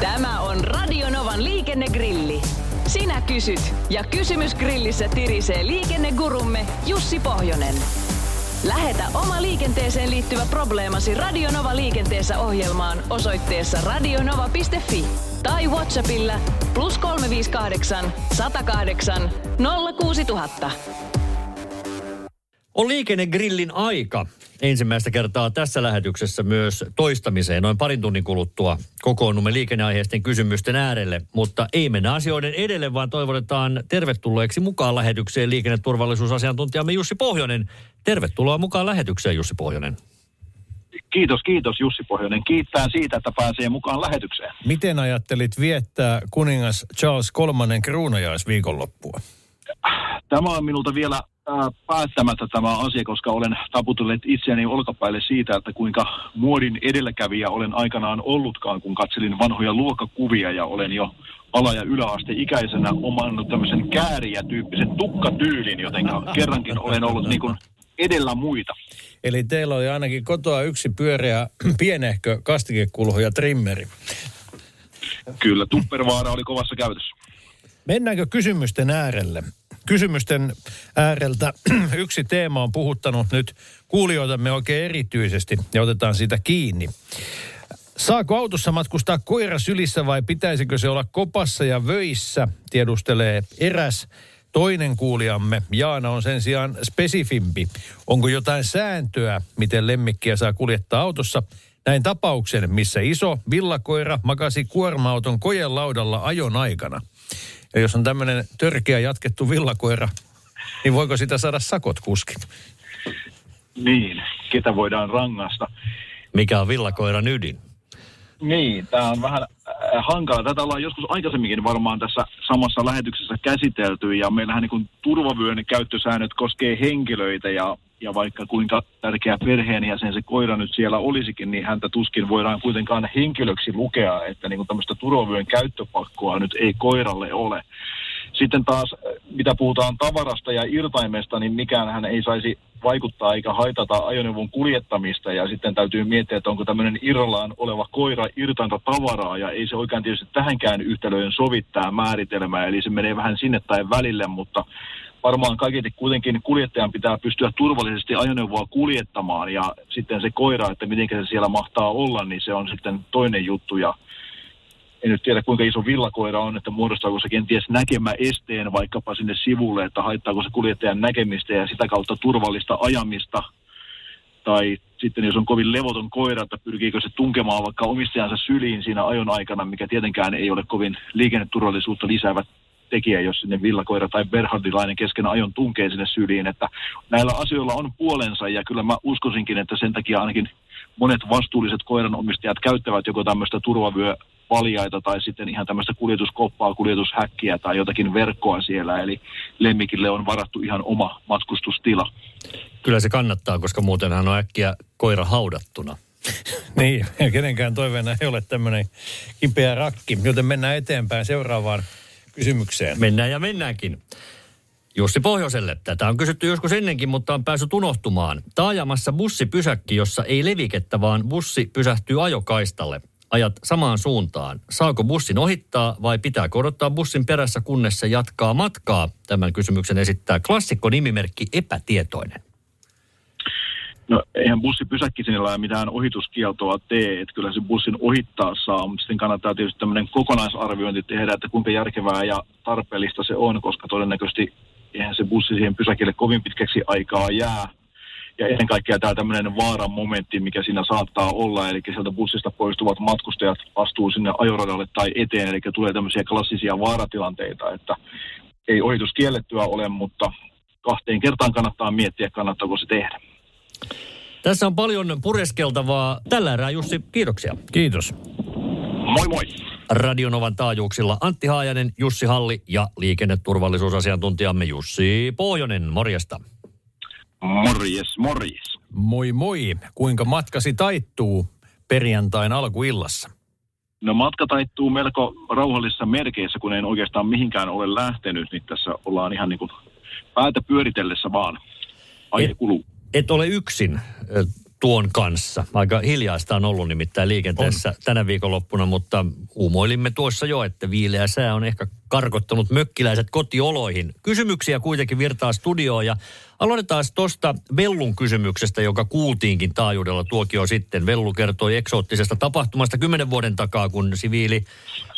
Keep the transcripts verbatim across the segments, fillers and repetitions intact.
Tämä on Radio Novan liikennegrilli. Sinä kysyt ja kysymys grillissä tirisee liikennegurumme Jussi Pohjonen. Lähetä oma liikenteeseen liittyvä probleemasi Radio Nova liikenteessä ohjelmaan osoitteessa radionova piste fi tai WhatsAppilla plus kolme viisi kahdeksan, sata kahdeksan, nolla kuusi tuhatta. On liikennegrillin aika. Ensimmäistä kertaa tässä lähetyksessä myös toistamiseen. Noin parin tunnin kuluttua kokoonnumme liikenneaiheisten kysymysten äärelle, mutta ei mennä asioiden edelle, vaan toivotetaan tervetulleeksi mukaan lähetykseen liikenneturvallisuusasiantuntijamme Jussi Pohjonen. Tervetuloa mukaan lähetykseen, Jussi Pohjonen. Kiitos, kiitos Jussi Pohjonen. Kiittää siitä, että pääsee mukaan lähetykseen. Miten ajattelit viettää kuningas Charles kolmannen kruunajaisviikonloppua? Tämä on minulta vielä päättämättä tämä asia, koska olen taputellut itseäni olkapäille siitä, että kuinka muodin edelläkävijä olen aikanaan ollutkaan, kun katselin vanhoja luokkakuvia ja olen jo ala- ja yläasteikäisenä omannut tämmöisen kääriä-tyyppisen tukkatyylin, joten kerrankin olen ollut niin kuin edellä muita. Eli teillä oli ainakin kotoa yksi pyöreä pienehkö kastikekulho ja trimmeri. Kyllä, Tupperware oli kovassa käytössä. Mennäänkö kysymysten äärelle? Kysymysten ääreltä yksi teema on puhuttanut nyt kuulijoitamme oikein erityisesti ja otetaan siitä kiinni. Saako autossa matkustaa koira sylissä vai pitäisikö se olla kopassa ja vöissä, tiedustelee eräs. Toinen kuulijamme, Jaana, on sen sijaan spesifimpi. Onko jotain sääntöä, miten lemmikkiä saa kuljettaa autossa? Näin tapauksen, missä iso villakoira makasi kuorma-auton kojelaudalla ajon aikana. Ja jos on tämmöinen törkeä jatkettu villakoira, niin voiko sitä saada sakot kuskit? Niin, ketä voidaan rangaista. Mikä on villakoiran ydin? Niin, tämä on vähän hankala. Tätä ollaan joskus aikaisemminkin varmaan tässä samassa lähetyksessä käsitelty, ja meillähän niin kuin turvavyön käyttösäännöt koskee henkilöitä, ja, ja vaikka kuinka tärkeä perheen ja sen se koira nyt siellä olisikin, niin häntä tuskin voidaan kuitenkaan henkilöksi lukea, että niin kuin tämmöistä turvavyön käyttöpakkoa nyt ei koiralle ole. Sitten taas, mitä puhutaan tavarasta ja irtaimesta, niin mikäänhän ei saisi vaikuttaa eikä haitata ajoneuvon kuljettamista. Ja sitten täytyy miettiä, että onko tämmöinen irrallaan oleva koira irtainta tavaraa. Ja ei se oikein tietysti tähänkään yhtälöön sovittaa määritelmää. Eli se menee vähän sinne tai välille, mutta varmaan kaiketi kuitenkin kuljettajan pitää pystyä turvallisesti ajoneuvoa kuljettamaan. Ja sitten se koira, että miten se siellä mahtaa olla, niin se on sitten toinen juttu. Ja en nyt tiedä, kuinka iso villakoira on, että muodostaako se kenties näkemä esteen vaikkapa sinne sivulle, että haittaako se kuljettajan näkemistä ja sitä kautta turvallista ajamista. Tai sitten jos on kovin levoton koira, että pyrkiikö se tunkemaan vaikka omistajansa syliin siinä ajon aikana, mikä tietenkään ei ole kovin liikenneturvallisuutta lisäävä tekijä, jos sinne villakoira tai berhardilainen kesken ajon tunkee sinne syliin. Että näillä asioilla on puolensa ja kyllä mä uskoisinkin, että sen takia ainakin monet vastuulliset koiranomistajat käyttävät joko tämmöistä turvavyö valjaita tai sitten ihan tämmöistä kuljetuskoppaa, kuljetushäkkiä tai jotakin verkkoa siellä. Eli lemmikille on varattu ihan oma matkustustila. Kyllä se kannattaa, koska muutenhan on äkkiä koira haudattuna. Niin, ja kenenkään toiveena ei ole tämmöinen kipeä rakki. Joten mennään eteenpäin seuraavaan kysymykseen. Mennään ja mennäänkin. Jussi Pohjoiselle. Tätä on kysytty joskus ennenkin, mutta on päässyt unohtumaan. Taajamassa bussipysäkki, jossa ei levikettä, vaan bussi pysähtyy ajokaistalle. Ajat samaan suuntaan. Saako bussin ohittaa vai pitää odottaa bussin perässä, kunnes se jatkaa matkaa? Tämän kysymyksen esittää klassikko nimimerkki Epätietoinen. No eihän bussipysäkki sinällään mitään ohituskieltoa tee, että kyllä se bussin ohittaa saa, mutta sitten kannattaa tietysti tämmöinen kokonaisarviointi tehdä, että kuinka järkevää ja tarpeellista se on, koska todennäköisesti eihän se bussi siihen pysäkille kovin pitkäksi aikaa jää. Ja ennen kaikkea tämä tämmöinen vaaran momentti, mikä siinä saattaa olla, eli sieltä bussista poistuvat matkustajat astuu sinne ajoradalle tai eteen, eli tulee tämmöisiä klassisia vaaratilanteita, että ei ohitus kiellettyä ole, mutta kahteen kertaan kannattaa miettiä, kannattaako se tehdä. Tässä on paljon pureskeltavaa. Tällä erää, Jussi, kiitoksia. Kiitos. Moi moi. Radio Novan taajuuksilla Antti Haajanen, Jussi Halli ja liikenneturvallisuusasiantuntijamme Jussi Pohjonen. Morjesta. Morjes, morjes. Moi moi. Kuinka matkasi taittuu perjantain alkuillassa? No matka taittuu melko rauhallisissa merkeissä, kun en oikeastaan mihinkään ole lähtenyt, niin tässä ollaan ihan niin kuin päätä pyöritellessä vaan. Aihe et, kuluu. Et ole yksin tuon kanssa. Aika hiljaista on ollut nimittäin liikenteessä on tänä viikonloppuna, mutta uumoilimme tuossa jo, että viileä sää on ehkä karkottanut mökkiläiset kotioloihin. Kysymyksiä kuitenkin virtaa studioon ja aloitetaan tuosta Vellun kysymyksestä, joka kuultiinkin taajuudella tuokio sitten. Vellu kertoi eksoottisesta tapahtumasta kymmenen vuoden takaa, kun siviili,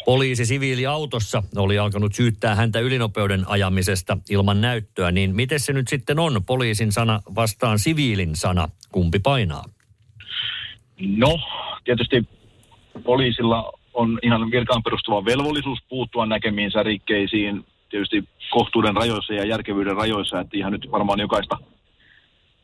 poliisi siviiliautossa oli alkanut syyttää häntä ylinopeuden ajamisesta ilman näyttöä. Niin miten se nyt sitten on, poliisin sana vastaan siviilin sana? Kumpi painaa? No, tietysti poliisilla on ihan virkaan perustuva velvollisuus puuttua näkemiinsä rikkeisiin tietysti kohtuuden rajoissa ja järkevyyden rajoissa, että ihan nyt varmaan jokaista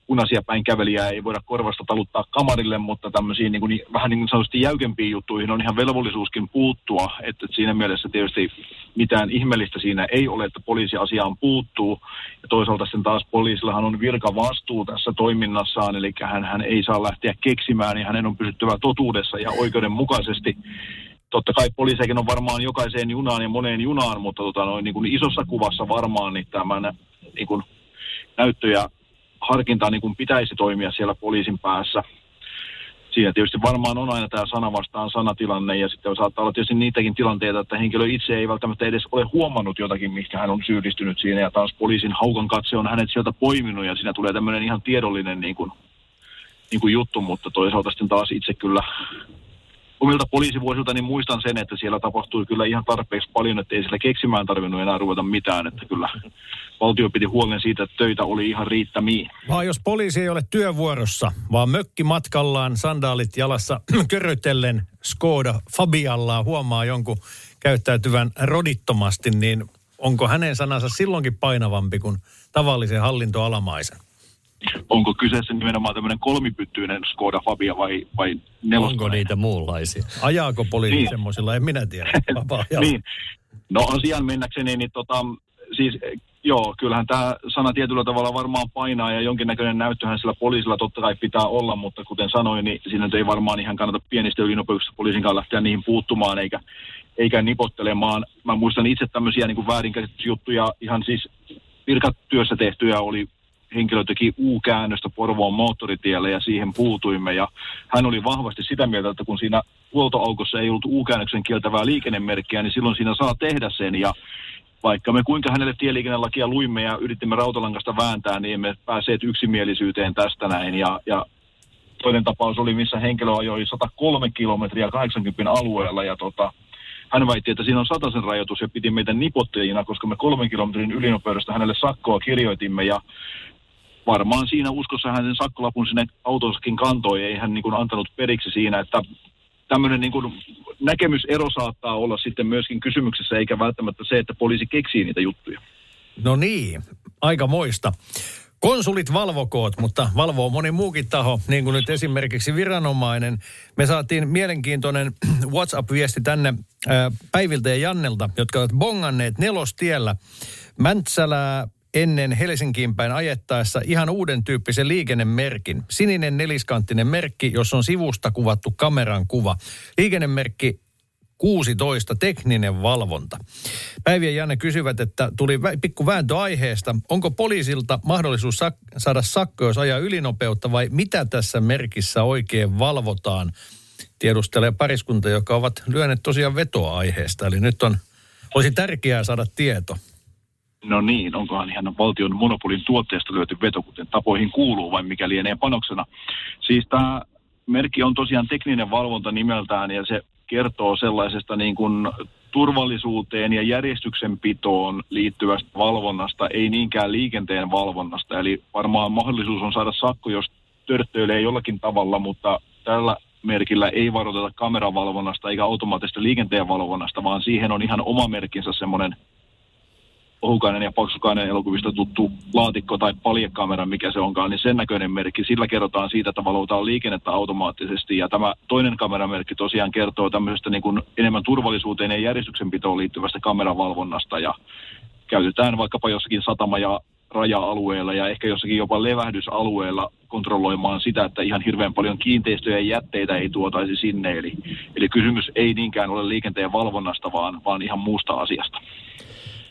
punaisia päin kävelijää ei voida korvasta taluttaa kamarille, mutta tämmöisiin niin kuin, vähän niin kuin sanotusti jäykempiin juttuihin on ihan velvollisuuskin puuttua, että siinä mielessä tietysti mitään ihmeellistä siinä ei ole, että poliisi asiaan puuttuu, ja toisaalta sitten taas poliisillahan on virkavastuu tässä toiminnassaan, eli hän, hän ei saa lähteä keksimään, ja hänen on pysyttävä totuudessa ja oikeudenmukaisesti. Totta kai poliiseikin on varmaan jokaiseen junaan ja moneen junaan, mutta tota noin, niin kuin isossa kuvassa varmaan niin tämän niin kuin näyttö ja harkinta niin kuin pitäisi toimia siellä poliisin päässä. Siinä tietysti varmaan on aina tämä sana vastaan sanatilanne ja sitten saattaa olla tietysti niitäkin tilanteita, että henkilö itse ei välttämättä edes ole huomannut jotakin, mihin hän on syyllistynyt siinä ja taas poliisin haukan katse on hänet sieltä poiminut ja siinä tulee tämmöinen ihan tiedollinen niin kuin, niin kuin juttu, mutta toisaalta sitten taas itse kyllä omilta poliisivuosilta niin muistan sen, että siellä tapahtui kyllä ihan tarpeeksi paljon, että ei siellä keksimään tarvinnut enää ruveta mitään, että kyllä valtio piti huolen siitä, että töitä oli ihan riittämiin. Vaan jos poliisi ei ole työvuorossa, vaan mökki matkallaan, sandaalit jalassa körötellen Skoda Fabialla huomaa jonkun käyttäytyvän rodittomasti, niin onko hänen sanansa silloinkin painavampi kuin tavallisen hallintoalamaisen? Onko kyseessä nimenomaan tämmöinen kolmipyttyinen Skoda Fabia vai, vai neloskainen? Onko niitä muunlaisia? Ajaako poliisi niin semmoisilla? En minä tiedä. Niin. No asiaan mennäkseni, niin tota, siis joo, kyllähän tämä sana tietyllä tavalla varmaan painaa ja jonkinnäköinen näyttöhän sillä poliisilla totta kai pitää olla, mutta kuten sanoin, niin siinä ei varmaan ihan kannata pienistä ylinopeuksista poliisinkaan lähteä niihin puuttumaan eikä, eikä nipottelemaan. Mä muistan itse tämmöisiä niin kuin väärinkäsitysjuttuja, ihan siis virkatyössä tehtyjä oli. Henkilö teki U-käännöstä Porvoon moottoritielle ja siihen puutuimme ja hän oli vahvasti sitä mieltä, että kun siinä huoltoaukossa ei ollut U-käännöksen kieltävää liikennemerkkiä, niin silloin siinä saa tehdä sen ja vaikka me kuinka hänelle tieliikennelakia luimme ja yritimme rautalangasta vääntää, niin emme pääseet yksimielisyyteen tästä näin ja, ja toinen tapaus oli, missä henkilö ajoi sata kolme kilometriä kahdeksankymmentä alueella ja tota hän väitti, että siinä on satasen rajoitus ja piti meitä nipottajina, koska me kolmen kilometrin ylinopeudesta hänelle sakkoa kirjoitimme ja varmaan siinä uskossa hän sen sakkolapun sinne autossakin kantoi, ei hän niin kuin antanut periksi siinä, että tämmöinen niin kuin näkemysero saattaa olla sitten myöskin kysymyksessä, eikä välttämättä se, että poliisi keksii niitä juttuja. No niin, aikamoista. Konsulit valvokoot, mutta valvoo moni muukin taho, niin kuin nyt esimerkiksi viranomainen. Me saatiin mielenkiintoinen WhatsApp-viesti tänne Päiviltä ja Jannelta, jotka ovat bonganneet Nelostiellä Mäntsälää ennen Helsinkiin päin ajettaessa ihan uuden tyyppisen liikennemerkin. Sininen neliskanttinen merkki, jossa on sivusta kuvattu kameran kuva. Liikennemerkki kuusitoista, tekninen valvonta. Päivi ja Janne kysyvät, että tuli pikku vääntö aiheesta. Onko poliisilta mahdollisuus sak- saada sakko, jos ajaa ylinopeutta vai mitä tässä merkissä oikein valvotaan? Tiedustelee pariskunta, joka ovat lyöneet tosiaan vetoa aiheesta. Eli nyt on, olisi tärkeää saada tieto. No niin, onkohan ihan valtion monopolin tuotteesta löyty veto, kuten tapoihin kuuluu, vai mikä lienee panoksena. Siis tämä merkki on tosiaan tekninen valvonta nimeltään, ja se kertoo sellaisesta niin kuin turvallisuuteen ja järjestyksenpitoon liittyvästä valvonnasta, ei niinkään liikenteen valvonnasta. Eli varmaan mahdollisuus on saada sakko, jos törttöilee jollakin tavalla, mutta tällä merkillä ei varoiteta kameravalvonnasta eikä automaattisesta liikenteen valvonnasta, vaan siihen on ihan oma merkinsä semmoinen ohukainen ja paksukainen elokuvista tuttu laatikko tai paljekamera, mikä se onkaan, niin sen näköinen merkki, sillä kerrotaan siitä, että valvotaan liikennettä automaattisesti. Ja tämä toinen kameramerkki tosiaan kertoo tämmöisestä niin kuin enemmän turvallisuuteen ja järjestyksenpitoon liittyvästä kameravalvonnasta. Ja käytetään vaikkapa jossakin satama- ja raja-alueella ja ehkä jossakin jopa levähdysalueella kontrolloimaan sitä, että ihan hirveän paljon kiinteistöjä ja jätteitä ei tuotaisi sinne. Eli, eli kysymys ei niinkään ole liikenteen valvonnasta, vaan, vaan ihan muusta asiasta.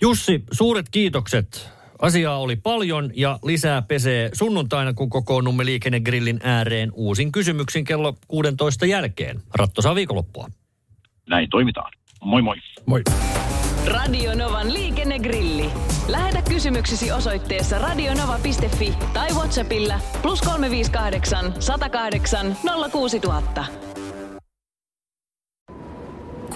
Jussi, suuret kiitokset. Asiaa oli paljon ja lisää pesee sunnuntaina, kun kokoonnumme liikennegrillin ääreen uusin kysymyksin kello kuusitoista jälkeen. Rattosaa viikonloppua. Näin toimitaan. Moi moi. Moi. Radio Novan liikennegrilli. Lähetä kysymyksesi osoitteessa radionova piste fi tai WhatsAppilla plus kolme viisi kahdeksan sata kahdeksan nolla kuusi tuhatta.